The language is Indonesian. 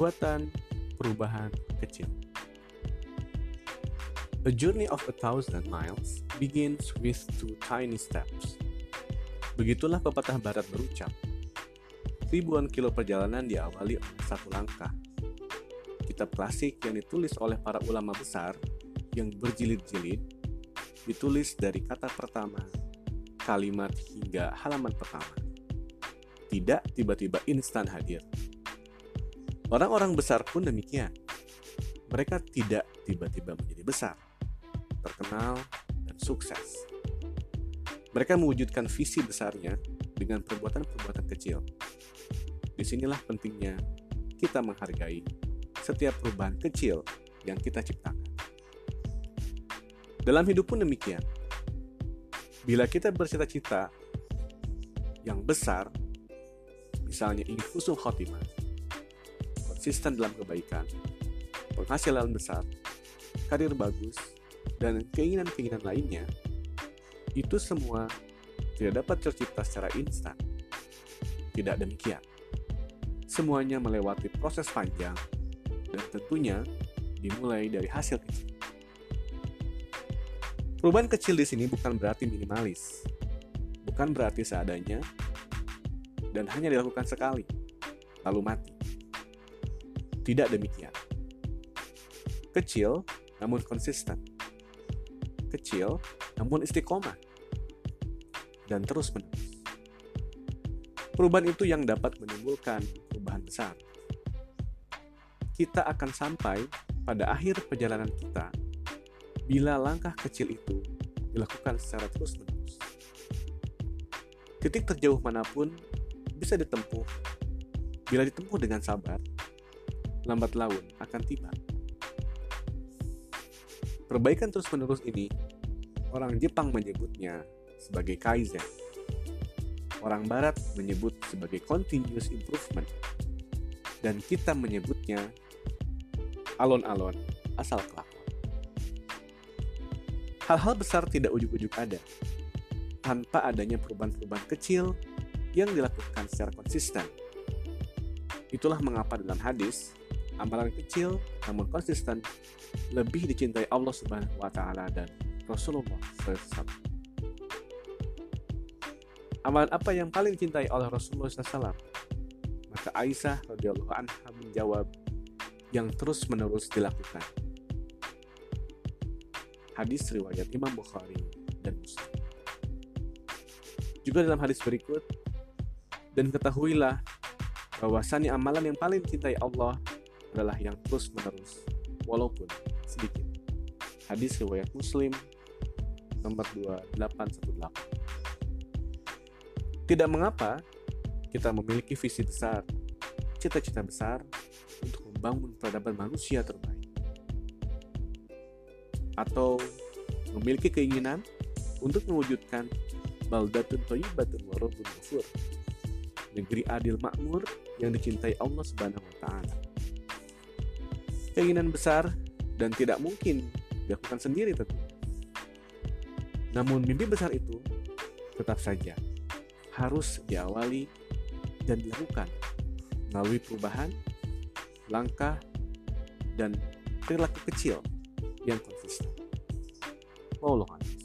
Kekuatan perubahan kecil. A journey of 1,000 miles begins with 2 tiny steps. Begitulah pepatah barat berucap. Ribuan kilo perjalanan diawali oleh 1 langkah. Kitab klasik yang ditulis oleh para ulama besar yang berjilid-jilid ditulis dari kata pertama, kalimat hingga halaman pertama. Tidak tiba-tiba instan hadir. Orang-orang besar pun demikian. Mereka tidak tiba-tiba menjadi besar, terkenal, dan sukses. Mereka mewujudkan visi besarnya dengan perbuatan-perbuatan kecil. Disinilah pentingnya kita menghargai setiap perubahan kecil yang kita ciptakan. Dalam hidup pun demikian. Bila kita bercita-cita yang besar, misalnya ingin husnul khotimah, konsisten dalam kebaikan, penghasilan besar, karir bagus, dan keinginan-keinginan lainnya, itu semua tidak dapat tercipta secara instan. Tidak demikian. Semuanya melewati proses panjang dan tentunya dimulai dari hasil kecil. Perubahan kecil di sini bukan berarti minimalis, bukan berarti seadanya, dan hanya dilakukan sekali, lalu mati. Tidak demikian. Kecil namun konsisten. Kecil namun istiqomah. Dan terus menerus. Perubahan itu yang dapat menimbulkan perubahan besar. Kita akan sampai pada akhir perjalanan kita bila langkah kecil itu dilakukan secara terus menerus. Titik terjauh manapun bisa ditempuh. Bila ditempuh dengan sabar, lambat laun akan tiba. Perbaikan terus-menerus ini, orang Jepang menyebutnya sebagai kaizen. Orang Barat menyebut sebagai continuous improvement. Dan kita menyebutnya alon-alon asal kelakon. Hal-hal besar tidak ujug-ujug ada, tanpa adanya perubahan-perubahan kecil yang dilakukan secara konsisten. Itulah mengapa dalam hadis, amalan kecil namun konsisten lebih dicintai Allah Subhanahu wa Ta'ala dan Rasulullah SAW. Amalan apa yang paling dicintai oleh Rasulullah SAW? Maka Aisyah radhiyallahu anha menjawab, yang terus-menerus dilakukan. Hadis riwayat Imam Bukhari dan Muslim. Juga dalam hadis berikut, dan ketahuilah bahwasannya amalan yang paling dicintai Allah adalah yang terus-menerus, walaupun sedikit. Hadis riwayat Muslim nomor 2818. Tidak mengapa kita memiliki visi besar, cita-cita besar untuk membangun peradaban manusia terbaik, atau memiliki keinginan untuk mewujudkan baldatun thayyibatun wa rabbun ghafur, negeri adil makmur yang dicintai Allah Subhanahu wa Ta'ala. Keinginan besar dan tidak mungkin dilakukan sendiri tentu. Namun mimpi besar itu tetap saja harus diawali dan dilakukan melalui perubahan, langkah, dan perilaku kecil yang konsisten. Wallahu a'lam.